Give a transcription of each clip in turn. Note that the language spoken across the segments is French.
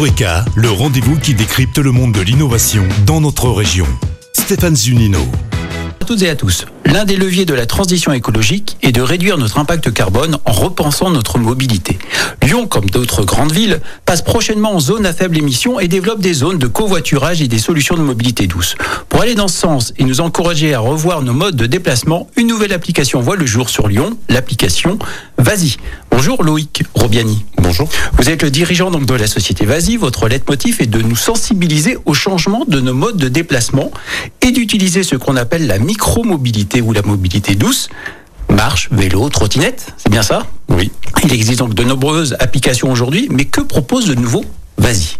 Eureka, le rendez-vous qui décrypte le monde de l'innovation dans notre région. Stéphane Zunino. À toutes et à tous, l'un des leviers de la transition écologique est de réduire notre impact carbone en repensant notre mobilité. Lyon, comme d'autres grandes villes, passe prochainement en zone à faible émission et développe des zones de covoiturage et des solutions de mobilité douce. Pour aller dans ce sens et nous encourager à revoir nos modes de déplacement, une nouvelle application voit le jour sur Lyon, l'application Vas-y. Bonjour Loïc Robiani. Bonjour. Vous êtes le dirigeant donc de la société Vas-y. Votre leitmotiv est de nous sensibiliser au changement de nos modes de déplacement et d'utiliser ce qu'on appelle la micromobilité ou la mobilité douce. Marche, vélo, trottinette, c'est bien ça ? Oui. Il existe donc de nombreuses applications aujourd'hui, mais que propose de nouveau Vas-y ?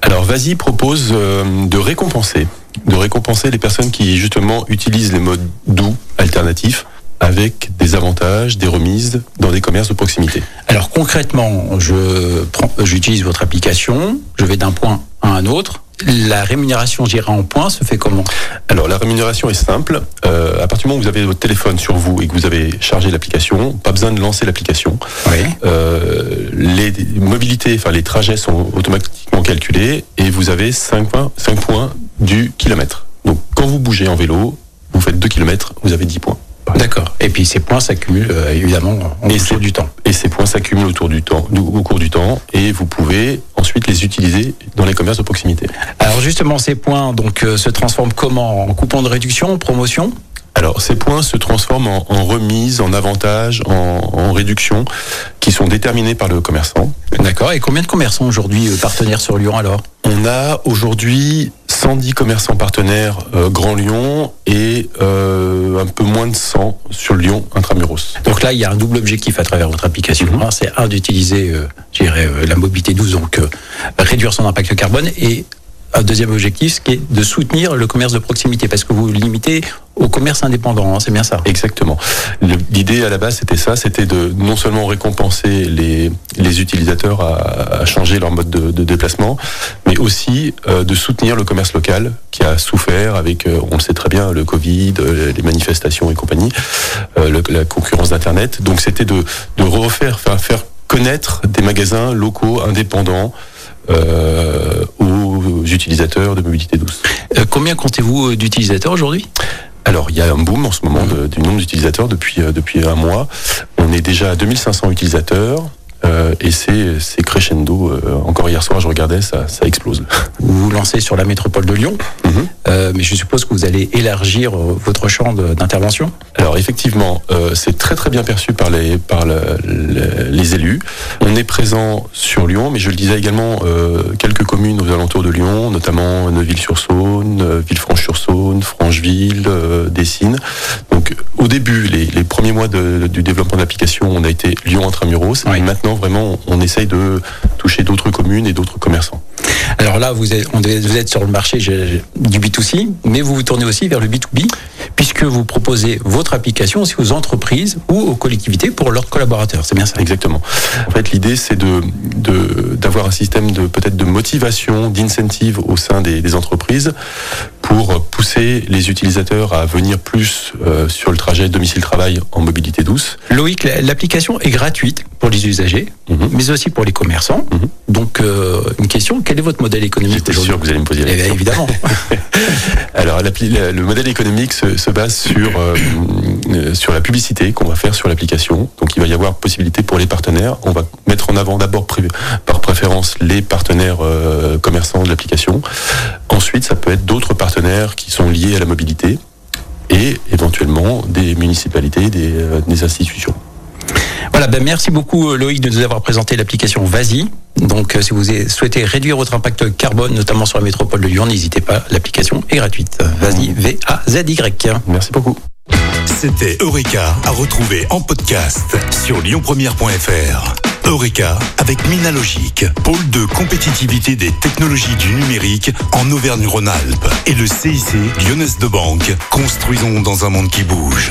Alors Vas-y propose de récompenser les personnes qui justement utilisent les modes doux alternatifs, avec des avantages, des remises dans des commerces de proximité. Alors concrètement, j'utilise votre application, je vais d'un point à un autre. La rémunération gérée en points se fait comment ? Alors la rémunération est simple. À partir du moment où vous avez votre téléphone sur vous et que vous avez chargé l'application, pas besoin de lancer l'application. Oui. Les mobilités, les trajets sont automatiquement calculés et vous avez 5 points du kilomètre. Donc quand vous bougez en vélo, vous faites 2 km, vous avez 10 points. D'accord. Et puis ces points s'accumulent évidemment au cours du temps et vous pouvez ensuite les utiliser dans les commerces de proximité. Alors justement ces points se transforment comment ? En coupons de réduction, en promotion ? Alors ces points se transforment en remises, en avantages, en réductions qui sont déterminés par le commerçant. D'accord. Et combien de commerçants aujourd'hui partenaires sur Lyon alors ? On a aujourd'hui 110 commerçants partenaires Grand Lyon et un peu moins de 100 sur Lyon intramuros. Donc là, il y a un double objectif à travers votre application. Mm-hmm. C'est un d'utiliser la mobilité douce, donc réduire son impact carbone, et un deuxième objectif, ce qui est de soutenir le commerce de proximité, parce que vous limitez au commerce indépendant, c'est bien ça ? Exactement. L'idée à la base, c'était de non seulement récompenser les utilisateurs à changer leur mode de déplacement, mais aussi de soutenir le commerce local qui a souffert avec, on le sait très bien, le Covid, les manifestations et compagnie, la concurrence d'Internet. Donc c'était de refaire, faire connaître des magasins locaux indépendants aux utilisateurs de mobilité douce. Combien comptez-vous d'utilisateurs aujourd'hui ? Alors, il y a un boom en ce moment du nombre d'utilisateurs depuis un mois. On est déjà à 2500 utilisateurs et c'est crescendo. Encore hier soir, je regardais, ça explose. Vous vous lancez sur la métropole de Lyon, mais je suppose que vous allez élargir votre champ d'intervention ? Alors, effectivement, c'est très très bien perçu par les élus. On est présent sur Lyon, mais je le disais également, quelques communes aux alentours de Lyon, notamment Neuville-sur-Saône, Villefranche-sur-Saône, Francheville, Décines. Donc, au début, les premiers mois du développement de l'application, on a été Lyon intramuros. Oui. Et maintenant, vraiment, on essaye de toucher d'autres communes et d'autres commerçants. Alors là, vous êtes sur le marché du B2C, mais vous vous tournez aussi vers le B2B, puisque vous proposez votre application aussi aux entreprises ou aux collectivités pour leurs collaborateurs, c'est bien ça ? Exactement. En fait, l'idée, c'est d'avoir un système peut-être de motivation, d'incentive au sein des entreprises pour pousser les utilisateurs à venir plus sur le trajet domicile-travail en mobilité douce. Loïc, l'application est gratuite pour les usagers, mais aussi pour les commerçants. Mm-hmm. Donc, une question, quel est votre modèle économique ? J'étais sûr que vous allez me poser la question. Évidemment. Alors, le modèle économique se base sur la publicité qu'on va faire sur l'application. Donc, il va y avoir possibilité pour les partenaires. On va mettre en avant d'abord, par préférence, les partenaires commerçants de l'application. Ensuite, ça peut être d'autres partenaires qui sont liés à la mobilité et éventuellement des municipalités, des institutions. Voilà, merci beaucoup Loïc de nous avoir présenté l'application Vas-y. Donc si vous souhaitez réduire votre impact carbone, notamment sur la métropole de Lyon, n'hésitez pas, l'application est gratuite. Vas-y, Vazy. Merci beaucoup. C'était Eureka, à retrouver en podcast sur lyonpremière.fr. Eureka avec Minalogic, pôle de compétitivité des technologies du numérique en Auvergne-Rhône-Alpes, et le CIC Lyonnaise de Banque. Construisons dans un monde qui bouge.